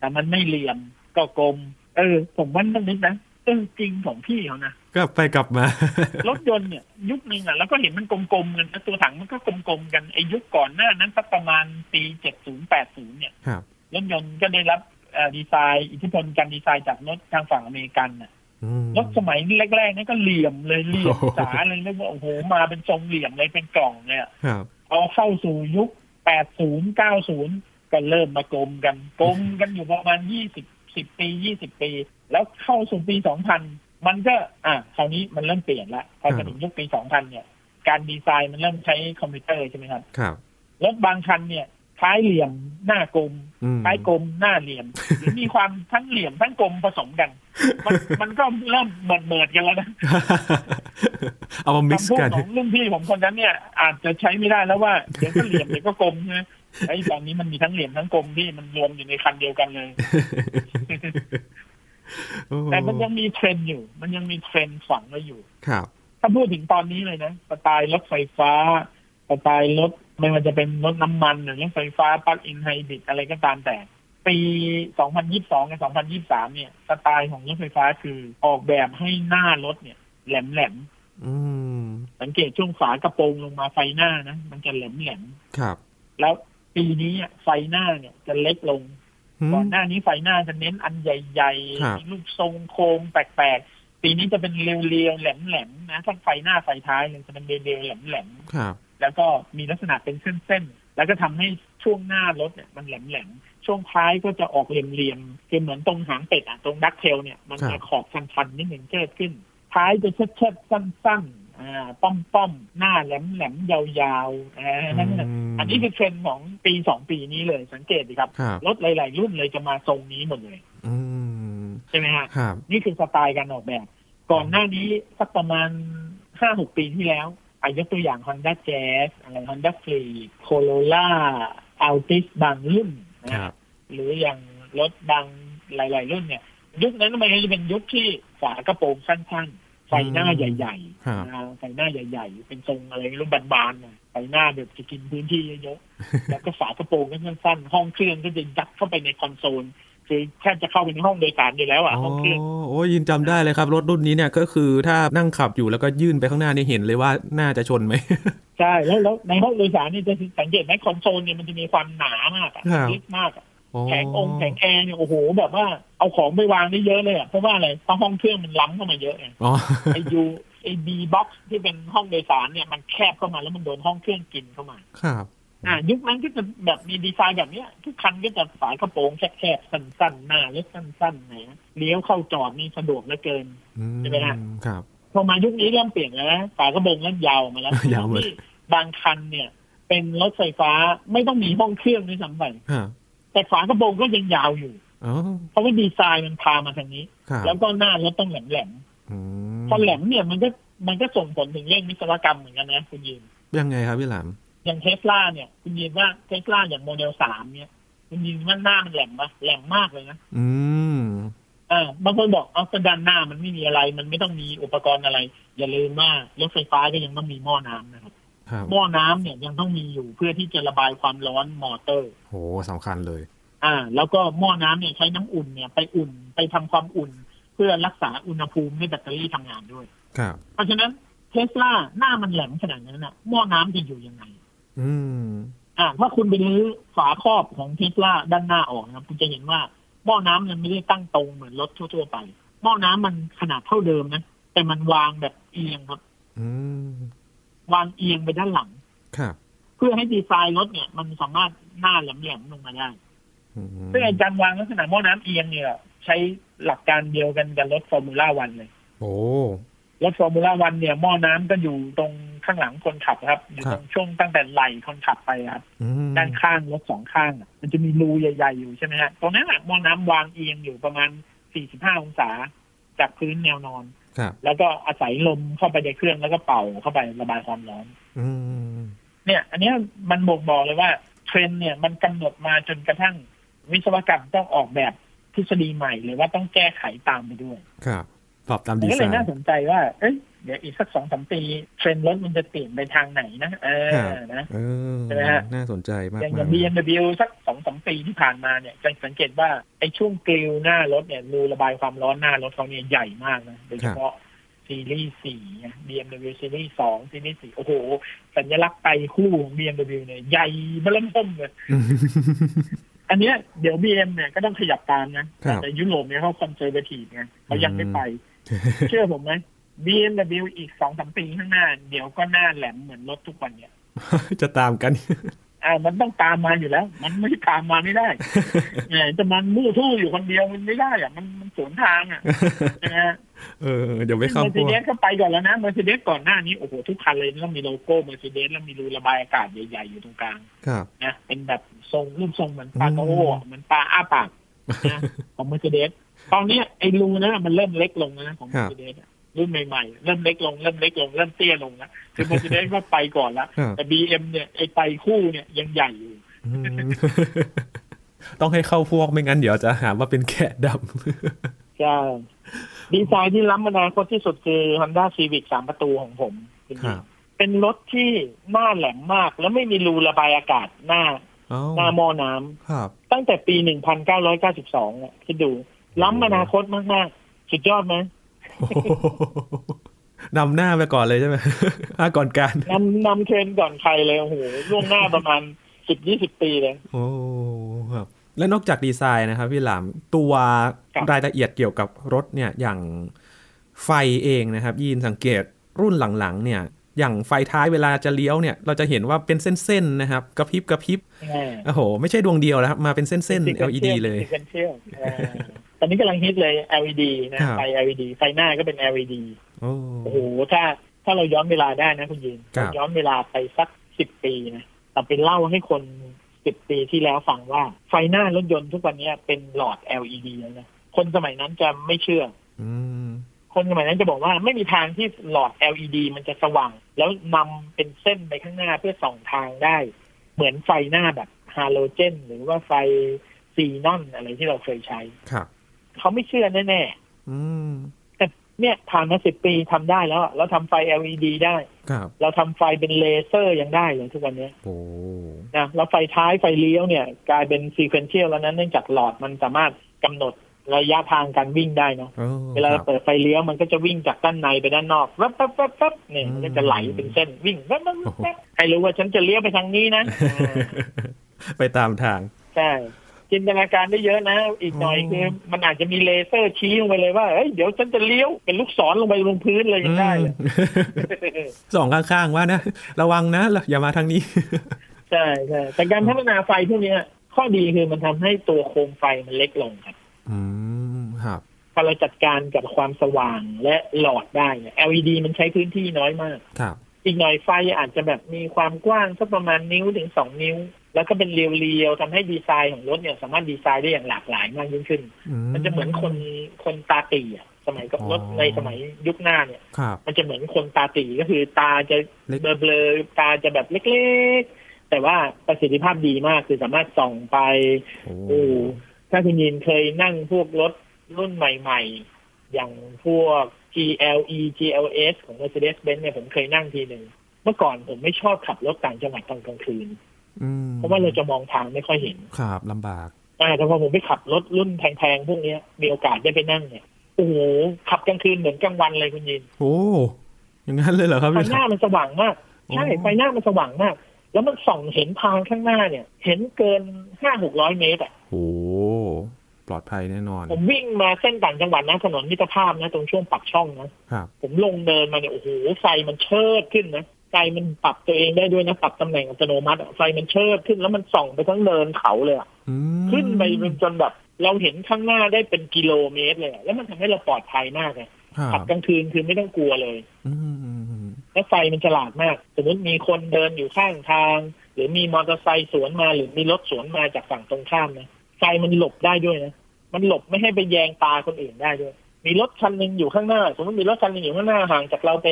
ถ้ามันไม่เหลี่ยมก็กลมเออผมว่านิดนะจริงๆของพี่เขานะก็ไปกลับมารถยนต์เนี่ยยุคนึงอ่ะแล้วก็เห็นมันกลมๆกันตัวถังมันก็กลมๆกันไอ้ยุคก่อนหน้านั้นสักประมาณปีเจ็ดสิบ แปดสิบเนี่ยครับรถยนต์ก็ได้รับดีไซน์อิทธิพลการดีไซน์จากรถทางฝั่งอเมริกันน่ะรถสมัยแรกๆนี่ก็เหลี่ยมเลยเหลี่ยมจ๋าเลยนึกว่าโอ้โหมาเป็นทรงเหลี่ยมเลยเป็นกล่องเลยอ่ะครับเอาเข้าสู่ยุคแปดสิบ เก้าสิบก็เริ่มมากลมกันกลมกันอยู่ประมาณยี่สิบ สิบปี ยี่สิบปีแล้วเข้าสู่ปีสองพันมันก็อ่ะคราวนี้มันเริ่มเปลี่ยนละพอถึงยุคปีสองพันเนี่ยการดีไซน์มันเริ่มใช้คอมพิวเตอร์ใช่ไหมครับครับรถบางคันเนี่ย คล้ายเหลี่ยมหน้ากลมคล้ายกลมหน้าเหลี่ยมหรือมีความทั้งเหลี่ยมทั้งกลมผสมกันมันมันก็เริ่มเบิดๆกันแล้วนะเอามามิกซ์กันของรุ่นพี่ผมคนนั้นเนี่ยอาจจะใช้ไม่ได้แล้วว่าเดี๋ยวก็เหลี่ยมเดี๋ยวก็กลมนะไอ้ตอนนี้มันมีทั้งเหลี่ยมทั้งกลมที่มันรวมอยู่ในคันเดียวกันเลยแต่มันยังมีเทรนด์อยู่มันยังมีเทรนด์ฝังไว้อยู่ครับถ้าพูดถึงตอนนี้เลยนะสไตล์รถไฟฟ้าสไตล์รถไม่ว่าจะเป็นรถน้ำมันหรือรถไฟฟ้าปลั๊กอินไฮบริดอะไรก็ตามแต่ปีสองพันยี่สิบสองกับสองพันยี่สิบสามเนี่ยสไตล์ของรถไฟฟ้าคือออกแบบให้หน้ารถเนี่ยแหลมๆอืมสังเกตช่วงฝากระโปรงลงมาไฟหน้านะมันจะแหลมๆครับแล้วปีนี้ไฟหน้าเนี่ยจะเล็กลงก่อนหน้านี้ไฟหน้าจะเน้นอันใหญ่ๆมีรูปทรงโค้งแปลกๆปีนี้จะเป็นเรียวๆแหลมๆนะทั้งไฟหน้าไฟท้ายเลยจะเป็นเรียวๆแหลมๆครับแล้วก็มีลักษณะเป็นเส้นๆแล้วก็ทำให้ช่วงหน้ารถเนี่ยมันแหลมๆช่วงท้ายก็จะออกเหลี่ยมๆคือเหมือนตรงหางเป็ดอ่ะตรงดักเทลเนี่ยมันจะขอบชันๆนิดนึงเกิดขึ้นท้ายจะเชิดๆสั้นๆอ่าป้อมๆหน้าแหลมๆยาวๆเออนั่นน่ะอันนี้คือเทรนด์ของปีสองปีนี้เลยสังเกตดิครับรถหลายๆรุ่นเลยจะมาทรงนี้หมดเลยอืมใช่มั้ยฮะนี่คือสไตล์การออกแบบก่อนหน้านี้สักประมาณ ห้าหก ปีที่แล้วอาจจะตัวอย่าง Honda Jazz อะไร Honda Freed Corolla Altis บางรุ่นนะครับหรืออย่างรถบางหลายๆรุ่นเนี่ยยุคนั้นมันจะเป็นยุคที่ฝากระโปรงสั้นๆไฟหน้าใหญ่ๆไฟหน้าใหญ่ๆเป็นทรงอะไรรุ่นบานๆน่ะไฟหน้าแบบจะกินพื้นที่เยอะๆแล้วก็ฝากระโปรงสั้นๆห้องเครื่องก็จะยัดเข้าไปในคอนโซลคือแค่จะเข้าไปในห้องโดยสารอยู่แล้วอ่ะห้องเครื่องโอ้ยยินจำได้เลยครับรถรุ่นนี้เนี่ยก็คือถ้านั่งขับอยู่แล้วก็ยื่นไปข้างหน้านี่เห็นเลยว่าน่าจะชนไหมใช่แล้วแล้วในห้องโดยสารนี่จะสังเกตไหมคอนโซลเนี่ยมันจะมีความหนามากลึกมากแข็งองแข็งแอร์เนี่ยโอ้โหแบบว่าเอาของไปวางได้เยอะเลยอ่ะเพราะว่าอะไรเพราะห้องเครื่องมันล้ำเข้ามาเยอะไงไอยูไอบีบ็อกซ์ที่เป็นห้องโดยสารเนี่ยมันแคบเข้ามาแล้วมันโดนห้องเครื่องกินเข้ามาครับอ่ายุคนั้นก็จะแบบมีดีไซน์แบบนี้ทุกคันก็จะฝากระโปรงแคบๆสั้นๆหน้าเล็กสั้นๆนะเลี้ยวเข้าจอดนี่สะดวกเหลือเกินใช่ไหมฮะครับพอมายุคนี้เริ่มเปลี่ยนแล้วนะฝากระโปรงเริ่มยาวมาแล้วที่บางคันเนี่ยเป็นรถไฟฟ้าไม่ต้องมีห้องเครื่องด้วยซ้ำไปแต่ฝากระโปรงก็ยังยาวอยู่เพราะว่าดีไซน์มันพามาทางนี้แล้วก็หน้ารถต้องแหลมๆพอแหลมเนี่ยมันก็มันก็ส่งผลถึงเรื่องวิศวกรรมเหมือนกันนะคุณยินยังไงครับพี่หลามอย่างเทสลาเนี่ยคุณยินว่าเทสลาอย่างโมเดลสามเนี่ยคุณยินว่าหน้ามันแหลมปะแหลมมากเลยนะอืมเออบางคนบอกเอากระดานหน้ามันไม่มีอะไรมันไม่ต้องมีอุปกรณ์อะไรอย่าลืมว่ารถไฟฟ้าก็ยังต้องมีหม้อน้ำนะครับหม้อน้ำเนี่ยยังต้องมีอยู่เพื่อที่จะระบายความร้อนมอเตอร์โหสำคัญเลยอ่าแล้วก็หม้อน้ำเนี่ยใช้น้ำอุ่นเนี่ยไปอุ่นไปทำความอุ่นเพื่อรักษาอุณหภูมิให้แบตเตอรี่ทำงานด้วยครับเพราะฉะนั้นเทสลาหน้ามันแหลมขนาดนั้นน่ะหม้อน้ำจะอยู่ยังไงอืมอ่าถ้าคุณไปรื้อฝาครอบของเทสลาด้านหน้าออกนะครับคุณจะเห็นว่าหม้อน้ำมันไม่ได้ตั้งตรงเหมือนรถทั่วๆไปหม้อน้ำมันขนาดเท่าเดิมนะแต่มันวางแบบเอียงครับอืมวางเอียงไปด้านหลังครับเพื่อให้ดีไซน์รถเนี่ยมันสามารถหน้าแหลมๆลงมาได้อืมซึ่งการวางลักษณะหม้อน้ำเอียงเนี่ยใช้หลักการเดียวกันกับรถฟอร์มูล่าวันเลยโอ้รถฟอร์มูล่าวันเนี่ยหม้อน้ำก็อยู่ตรงข้างหลังคนขับครับอยู่ตรงช่วงตั้งแต่ไหล่คนขับไปครับด้านข้างรถสองข้างมันจะมีรูใหญ่ๆอยู่ใช่ไหมฮะตรงนั้นแหละหม้อน้ำวางเอียงอยู่ประมาณสี่สิบห้าองศาจากพื้นแนวนอนแล้วก็อาศัยลมเข้าไปในเครื่องแล้วก็เป่าเข้าไประบายความร้อนเนี่ยอันนี้มันบ่งบอกเลยว่าเทรนด์เนี่ยมันกำหนดมาจนกระทั่งวิศวกรรมต้องออกแบบทฤษฎีใหม่หรือว่าต้องแก้ไขตามไปด้วยตอบตามดีไซน์ก็เลยน่าสนใจว่าเอ้ยเดี๋ยวอีกสัก สองถึงสาม ปีเทรนด์รถมันจะเปลี่ยนไปทางไหนนะเออนะเออใช่มั้ยฮะน่าสนใจมากอย่าง บี เอ็ม ดับเบิลยู สัก สองถึงสาม ปีที่ผ่านมาเนี่ยจะสังเกตว่าไอ้ช่วงกริลหน้ารถเนี่ยรูระบายความร้อนหน้ารถเขาเนี่ยใหญ่มากนะโดยเฉพาะซีรีส์สี่นะ บี เอ็ม ดับเบิลยู ซีรีส์สองซีรีส์สี่โอ้โหสัญลักษณ์ไตรคู่ของ บี เอ็ม ดับเบิลยู เนี่ยใหญ่เบ้อเริ่มต้มเลยอันเนี้ยเดี๋ยว บี เอ็ม เนี่ยก็ต้องขยับตามนะแต่ยุโรปเนี่ยเขาคอนเซอร์เวทีฟไงเขายังไม่ไปเชื่อผมไหม บี เอ็ม ดับเบิลยู อีก สองถึงสาม ปีข้างหน้าเดี๋ยวก็หน้าแหลมเหมือนรถทุกวันเนี่ยจะตามกัน อ้าวมันต้องตามมาอยู่แล้วมันไม่ตามมาไม่ได้เนี่ยจะมันมู่ทู่อยู่คนเดียวมันไม่ได้อ่ะมันมันสวนทางอ่ะนะฮะเออเดี๋ยวไปเข้าพวก Mercedes ก็ไปก่อนแล้วนะ Mercedes ก่อนหน้านี้โอ้โหทุกคันเลยต้องมีโลโก้ Mercedes แล้วมีรูระบายอากาศใหญ่ๆอยู่ตรงกลางนะเป็นแบบทรงรูปทรงเหมือนปลาโตเหมือนปลาอ้าปากนะของ Mercedes ตอนนี้ไอ้รูนะมันเริ่มเล็กลงนะของ Mercedes รุ่นใหม่ๆเริ่มเล็กลงเริ่มเล็กลงเริ่มเตี้ยลงแล้วคือ Mercedes ก็ไปก่อนแล้วแต่ บี เอ็ม เนี่ยไอ้ไปคู่เนี่ยยังใหญ่อยู่ต้องให้เข้าพวกไม่งั้นเดี๋ยวจะหาว่าเป็นแกะดำใช่ดีไซน์ที่ล้ำมานานคนที่สุดคือ Honda Civic สาม ประตูของผมเป็นรถที่หน้าแหลมมากแล้วไม่มีรูระบายอากาศหน้าหน้าหม้อน้ำตั้งแต่ปีหนึ่งพันเก้าร้อยเก้าสิบสองเนี่ยคิดดูล้ำอนาคตมากๆสุดยอดไหมนำหน้าไปก่อนเลยใช่ไหมอ่ะก่อนการนำนำเทรนก่อนใครเลยโอ้โหล่วงหน้าประมาณ สิบถึงยี่สิบ ปีเลยโอ้ครับและนอกจากดีไซน์นะครับพี่หลามตัวรายละเอียดเกี่ยวกับรถเนี่ยอย่างไฟเองนะครับยีนสังเกตรุ่นหลังๆเนี่ยอย่างไฟท้ายเวลาจะเลี้ยวเนี่ยเราจะเห็นว่าเป็นเส้นๆนะครับกระพริบกระพริบโอ้โหไม่ใช่ดวงเดียวแล้วครับมาเป็นเส้นๆ แอล อี ดี เลยตอนนี้กำลังฮิตเลย แอล อี ดี นะไฟ แอล อี ดี ไฟหน้าก็เป็น แอล อี ดี โอ้โหถ้าถ้าเราย้อนเวลาได้นะคุณยีนย้อนเวลาไปสักสิบปีนะแต่เป็นเล่าให้คนสิบปีที่แล้วฟังว่าไฟหน้ารถยนต์ทุกวันนี้เป็นหลอด แอล อี ดี แล้วนะคนสมัยนั้นจะไม่เชื่อคนสมัยนั้นจะบอกว่าไม่มีทางที่หลอด แอล อี ดี มันจะสว่างแล้วนำเป็นเส้นไปข้างหน้าเพื่อส่องทางได้เหมือนไฟหน้าแบบฮาโลเจนหรือว่าไฟซีนอนอะไรที่เราเคยใช้เขาไม่เชื่อแน่ๆแต่เนี่ยผ่านมาสิบปีทำได้แล้วเราทำไฟ แอล อี ดี ได้เราทำไฟเป็นเลเซอร์ยังได้เลยทุกวันนี้นะแล้วไฟท้ายไฟเลี้ยวเนี่ยกลายเป็นซีเควนเชียลแล้วนั้นเนื่องจากหลอดมันสามารถกำหนดระยะทางการวิ่งได้เนาะเวลาเปิดไฟเลี้ยวมันก็จะวิ่งจากด้านในไปด้านนอกแว๊บแว๊บแว๊บแว๊บเนี่ยมันก็จะไหลเป็นเส้นวิ่งแว๊บแว๊บแว๊บให้รู้ว่าฉันจะเลี้ยวไปทางนี้นะ ไปตามทางใช่จินตนาการได้เยอะนะอีกหน่อยคือมันอาจจะมีเลเซอร์ชี้ลงไปเลยว่าเฮ้ยเดี๋ยวฉันจะเลี้ยวเป็นลูกศรลงไปลงพื้นเลยยังได้สองข้างๆว่านะระวังนะอย่ามาทางนี้ใช่ใช่แต่การพัฒนาไฟพวกนี้ข้อดีคือมันทำให้ตัวโคมไฟมันเล็กลงครับอืมครับพอเราจัดการกับความสว่างและหลอดได้เนี่ย แอล อี ดี มันใช้พื้นที่น้อยมากครับอีกหน่อยไฟอาจจะแบบมีความกว้างสักประมาณนิ้วถึงสองนิ้วแล้วก็เป็นเรียวๆทำให้ดีไซน์ของรถเนี่ยสามารถดีไซน์ได้อย่างหลากหลายมากยิ่งขึ้นมันจะเหมือนคนคนตาตีอ่ะสมัยกับรถในสมัยยุคหน้าเนี่ยมันจะเหมือนคนตาตีก็คือตาจะเบลอๆตาจะแบบเล็กๆแต่ว่าประสิทธิภาพดีมากคือสามารถส่องไปโอ้ถ้าคุณยินเคยนั่งพวกรถรุ่นใหม่ๆอย่างพวก จี แอล อี จี แอล เอส ของ Mercedes-Benz เนี่ยผมเคยนั่งทีหนึ่งเมื่อก่อนผมไม่ชอบขับรถต่างจังหวัดตอนกลางคืนเพราะว่าเราจะมองทางไม่ค่อยเห็นครับลำบากแต่พอผมไปขับรถรุ่นแพงๆพวกนี้มีโอกาสได้ไปนั่งเนี่ยโอ้โหขับกลางคืนเหมือนกลางวันเลยคุณยินโอ้อย่างนั้นเลยเหรอครับไฟหน้ามันสว่างมากใช่ไฟหน้ามันสว่างมากแล้วมันส่องเห็นทางข้างหน้าเนี่ยเห็นเกิน ห้าถึงหกร้อย เมตรอ่ะโอ้ปลอดภัยแน่นอนผมวิ่งมาเส้นต่างจังหวัดนะถนนมิตรภาพนะตรงช่วงปากช่องนะผมลงเดินมาเนี่ยโอ้โหไฟมันเชิดขึ้นนะไฟมันปรับตัวเองได้ด้วยนะปรับตำแหน่งอัตโนมัติไฟมันเชิดขึ้นแล้วมันส่องไปทั้งเนินเขาเลยอ่ะขึ้นไปจนแบบเราเห็นข้างหน้าได้เป็นกิโลเมตรเลยแล้วมันทำให้เราปลอดภัยมากเลยขับกลางคืนคือไม่ต้องกลัวเลยแล้วไฟมันฉลาดมากสมมติมีคนเดินอยู่ข้างทางหรือมีมอเตอร์ไซค์สวนมาหรือมีรถสวนมาจากฝั่งตรงข้ามนะไฟมันหลบได้ด้วยนะมันหลบไม่ให้ไปแยงตาคนอื่นได้ด้วยมีรถคันนึงอยู่ข้างหน้าสมมติมีรถคันนึงอยู่ข้างหน้าห่างจากเราไป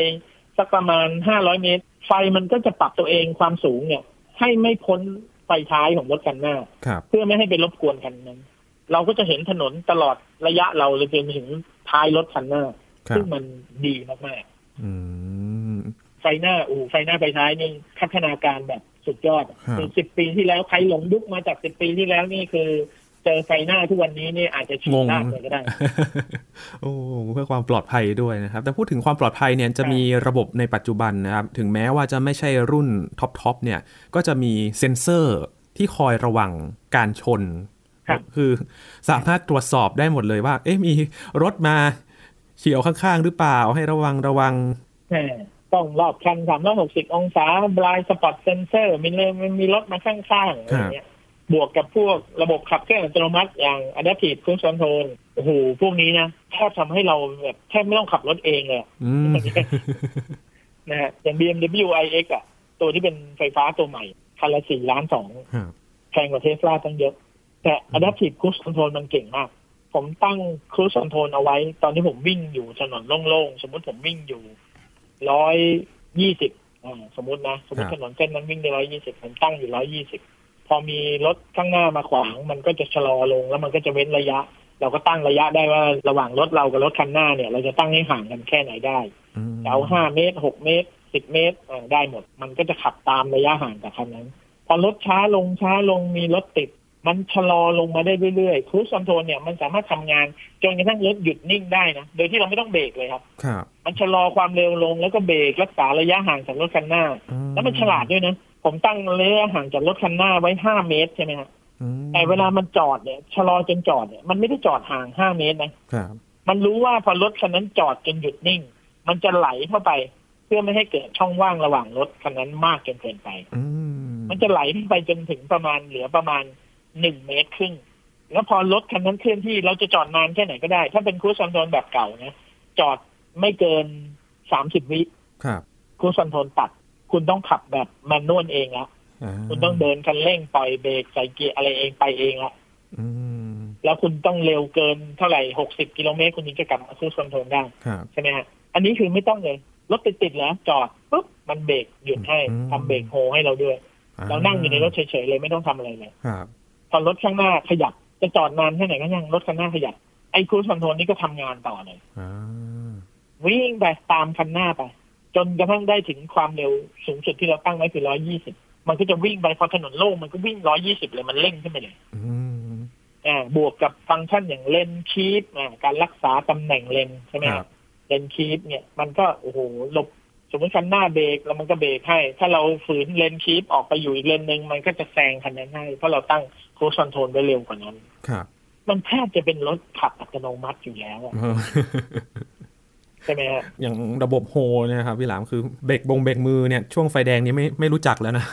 สักประมาณห้าร้อยเมตรไฟมันก็จะปรับตัวเองความสูงเนี่ยให้ไม่พ้นไฟท้ายของรถคันหน้าเพื่อไม่ให้ไปรบกวนคันนั้นเราก็จะเห็นถนนตลอดระยะเราเลยจนถึงท้ายรถคันหน้าซึ่งมันดีมากมากไฟหน้าโอ้ไฟหน้าไฟท้ายนี่พัฒนาการแบบสุดยอดคือสิบปีที่แล้วใครหลงยุคมาจากสิบปีที่แล้วนี่คือเจอไฟหน้าทุกวันนี้นี่อาจจะชินหน้าเลยก็ได้โอ้เพื่อความปลอดภัยด้วยนะครับแต่พูดถึงความปลอดภัยเนี่ยจะมีระบบในปัจจุบันนะครับถึงแม้ว่าจะไม่ใช่รุ่นท็อปๆเนี่ยก็จะมีเซ็นเซอร์ที่คอยระวังการชนคือสามารถตรวจสอบได้หมดเลยว่าเอ๊ะมีรถมาเฉี่ยวข้างๆหรือเปล่าให้ระวังระวัง ต้องรอบคันสามร้อยหกสิบองศาบลายสปอตเซนเซอร์มีเลยมีรถมาข้างๆอะไรเงี้ยบวกกับพวกระบบขับเคลื่อนอัตโนมัติอย่าง Adaptive Cruise Control โอ้โหพวกนี้นะแทบทำให้เราแบบแทบไม่ต้องขับรถเองเลยนะฮะอย่าง บี เอ็ม ดับเบิลยู ไอ เอ็กซ์ อ่ะตัวที่เป็นไฟฟ้าตัวใหม่คันละ สี่ล้านสองแพงกว่า Tesla ตั้งเยอะแต่ Adaptive Cruise Control มันเก่งมากผมตั้ง Cruise Control เอาไว้ตอนที่ผมวิ่งอยู่ถนนโล่งๆสมมติผมวิ่งอยู่หนึ่งร้อยยี่สิบอ่าสมมตินะสมมติถนนเส้นนั้นวิ่งได้หนึ่งร้อยยี่สิบผมตั้งอยู่หนึ่งร้อยยี่สิบพอมีรถข้างหน้ามาขวางมันก็จะชะลอลงแล้วมันก็จะเว้นระยะเราก็ตั้งระยะได้ว่าระหว่างรถเรากับรถคันหน้าเนี่ยเราจะตั้งให้ห่างกันแค่ไหนได้เอาห้าเมตรหกเมตรสิบเมตรได้หมดมันก็จะขับตามระยะห่างกับคันนั้นพอรถช้าลงช้าลงมีรถติดมันชะลอลงมาได้เรื่อยๆครูซคอนโทรลเนี่ยมันสามารถทำงานจนกระทั่งรถหยุดนิ่งได้นะโดยที่เราไม่ต้องเบรกเลยครับมันชะลอความเร็วลงแล้วก็เบรกรักษาระยะห่างจากรถคันหน้าแล้วมันฉลาดด้วยนะผมตั้งระยะห่างจากรถคันหน้าไว้ห้าเมตรใช่ไหมฮะแต่เวลามันจอดเนี่ยชะลอจนจอดเนี่ยมันไม่ได้จอดห่างห้าเมตรนะมันรู้ว่าพอรถคันนั้นจอดจนหยุดนิ่งมันจะไหลเข้าไปเพื่อไม่ให้เกิดช่องว่างระหว่างรถคันนั้นมากจนเกินไปมันจะไหลไปจนถึงประมาณเหลือประมาณหนึ่งเมตรครึ่งแล้วพอรถคันนั้นเคลื่อนที่เราจะจอดนานแค่ไหนก็ได้ถ้าเป็นครูซคอนโทรลแบบเก่านะจอดไม่เกินสามสิบวินาทีครูซคอนโทรลตัดคุณต้องขับแบบแมนนวลเองละคุณต้องเดินคันเร่งปล่อยเบรกใส่เกียร์อะไรเองไปเองละแล้วคุณต้องเร็วเกินเท่าไหร่หกสิบกิโลเมตรคุณถึงจะกลับครูซคอนโทรลได้ใช่ไหมฮะอันนี้คือไม่ต้องเลยรถติดติดแล้วจอดปุ๊บมันเบรกหยุดให้ทำเบรกโฮให้เราด้วยเรานั่งอยู่ในรถเฉยๆเลยไม่ต้องทำอะไรเลยตอนรถข้างหน้าขยับจะจอดนานแค่ไหนก็ยังรถข้างหน้าขยับไอ้ครูซคอนโทรลนี่ก็ทำงานต่อเลยวิ่งไปตามคันหน้าไปจนกระทั่งได้ถึงความเร็วสูงสุดที่เราตั้งไว้คือหนึ่งร้อยยี่สิบมันก็จะวิ่งไปพอถนนโล่งมันก็วิ่งหนึ่งร้อยยี่สิบเลยมันเร่งขึ้นไปเลยอ่าบวกกับฟังก์ชันอย่างเลนคีปอ่าการรักษาตำแหน่งเลนใช่ไหมครับเลนคีปเนี่ยมันก็โอ้โหหลบสมมติคันหน้าเบรกแล้วมันก็เบรกให้ถ้าเราฝืนเลนคีปออกไปอยู่อีกเลนนึงมันก็จะแซงคันนั้นให้เพราะเราตั้งครูซคอนโทรลไว้เร็วกว่านั้นมันแทบจะเป็นรถขับอัตโนมัติอยู่แล้วใช่ไหมครับอย่างระบบโฮนะครับพี่หลามคือเบรกบงเบรกมือเนี่ยช่วงไฟแดงนี้ไม่ไม่รู้จักแล้วนะ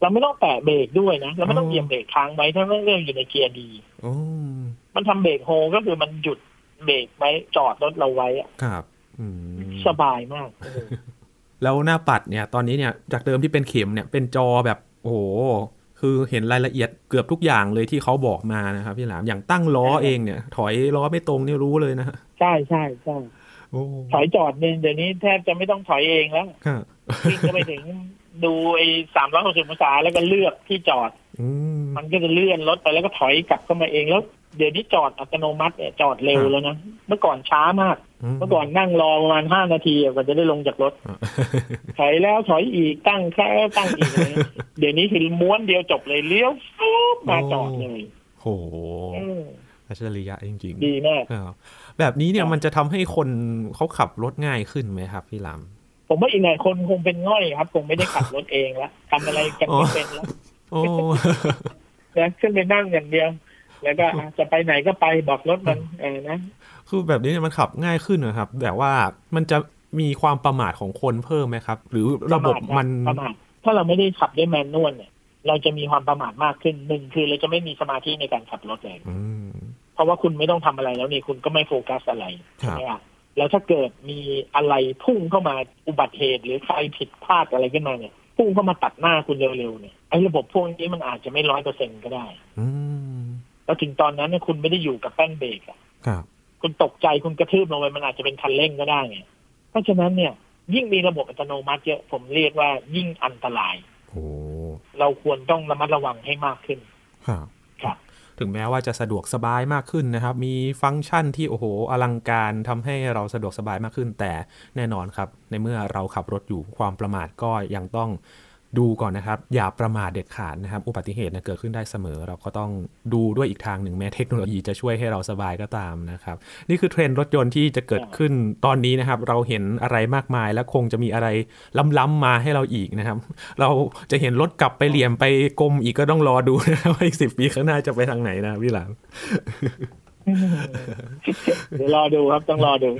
เราไม่ต้องแตะเบรกด้วยนะเราไม่ต้องเหยียบเบรกค้างไว้ถ้าเรื่องอยู่ในเกียร์ดีมันทำเบรกโฮก็คือมันหยุดเบรกไว้จอดรถเราไว้ครับสบายมากแล้วหน้าปัดเนี่ยตอนนี้เนี่ยจากเดิมที่เป็นเข็มเนี่ยเป็นจอแบบโอ้โหคือเห็นรายละเอียดเกือบทุกอย่างเลยที่เขาบอกมานะครับพี่หลามอย่างตั้งล้อเองเนี่ยถอยล้อไม่ตรงนี่รู้เลยนะใช่ใช่ใช่ถอยจอดเนี่ยเดี๋ยวนี้แทบจะไม่ต้องถอยเองแล้ววิ่งก็ไปถึงดูไอ้สามร้อยหกสิบองศาแล้วก็เลือกที่จอดมันก็จะเลื่อนรถไปแล้วก็ถอยกลับเข้ามาเองแล้วเดี๋ยวนี้จอดอัตโนมัติจอดเร็วแล้วนะเมื่อก่อนช้ามากเมื่อก่อนนั่งรอประมาณห้านาทีกว่าจะได้ลงจากรถถอยแล้วถอยอีกตั้งแค่ตั้งอีกเดี๋ยวนี้คือม้วนเดียวจบเลยเลี้ยวปุ๊บมาจอดเลยโอ้โหอัจฉริยะจริงๆดีมากแบบนี้เนี่ยมันจะทำให้คนเขาขับรถง่ายขึ้นไหมครับพี่หลามผมว่าอีกหลายคนคงเป็นง่อยครับคงไม่ได้ขับรถเองแล้วทำอะไรกันไม่เป็นแล้วแล้วขึ้นไปนั่งอย่างเดียวแล้วก็จะไปไหนก็ไปบอกรถมันเออนะคือแบบนี้เนี่ยมันขับง่ายขึ้นนะครับแต่ว่ามันจะมีความประมาทของคนเพิ่มไหมครับหรือระบบมันประมาทถ้าเราไม่ได้ขับด้วยแมนนวลเนี่ยเราจะมีความประมาทมากขึ้นหนึ่งคือเราจะไม่มีสมาธิในการขับรถเลยเพราะว่าคุณไม่ต้องทำอะไรแล้วนี่คุณก็ไม่โฟกัสอะไรนะแล้วถ้าเกิดมีอะไรพุ่งเข้ามาอุบัติเหตุหรือใครผิดพลาดอะไรขึ้นมาเนี่ยพุ่งเข้ามาตัดหน้าคุณเร็วๆเนี่ยไอ้ระบบพวกนี้มันอาจจะไม่ หนึ่งร้อยเปอร์เซ็นต์ ก็ได้แล้วถึงตอนนั้นเนี่ยคุณไม่ได้อยู่กับแป้นเบรกอ่ะคุณตกใจคุณกระทืบลงไปมันอาจจะเป็นคันเร่งก็ได้ไงเพราะฉะนั้นเนี่ยยิ่งมีระบบอัตโนมัติเยอะผมเรียกว่ายิ่งอันตรายเราควรต้องระมัดระวังให้มากขึ้นครับถึงแม้ว่าจะสะดวกสบายมากขึ้นนะครับมีฟังก์ชันที่โอ้โหอลังการทำให้เราสะดวกสบายมากขึ้นแต่แน่นอนครับในเมื่อเราขับรถอยู่ความประมาทก็ยังต้องดูก่อนนะครับอย่าประมาทเด็ดขาดนะครับอุบัติเหตุนะเกิดขึ้นได้เสมอเราก็ต้องดูด้วยอีกทางหนึ่งแม้เทคโนโลยีจะช่วยให้เราสบายก็ตามนะครับนี่คือเทรนด์รถยนต์ที่จะเกิดขึ้นตอนนี้นะครับเราเห็นอะไรมากมายและคงจะมีอะไรล้ำๆมาให้เราอีกนะครับเราจะเห็นรถกลับไปเหลี่ยมไปกลมอีกก็ต้องรอดูนะว่าอีกสิบปีข้างหน้าจะไปทางไหนนะพี่หลาม เดี๋ยวรอดูครับต้องรอดู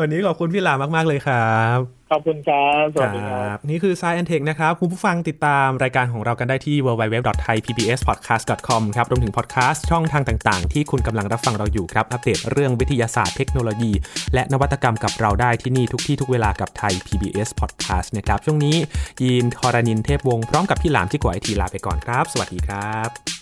วันนี้ขอบคุณพี่หลามากๆเลยครับขอบคุณครับสวัสดีครับนี่คือ Sci แอนด์ Tech นะครับคุณผู้ฟังติดตามรายการของเรากันได้ที่ ดับเบิลยู ดับเบิลยู ดับเบิลยู ดอท ไทย พี บี เอส พอดแคสต์ ดอท คอม ครับรวมถึงพอดแคสต์ช่องทางต่างๆที่คุณกำลังรับฟังเราอยู่ครับอัปเดตเรื่องวิทยาศาสตร์เทคโนโลยีและนวัตกรรมกับเราได้ที่นี่ทุกที่ทุกเวลากับ Thai พี บี เอส Podcast นะครับช่วงนี้ยีนทรณินเทพวงศ์พร้อมกับพี่หลามที่กว่าไอทีลาไปก่อนครับสวัสดีครับ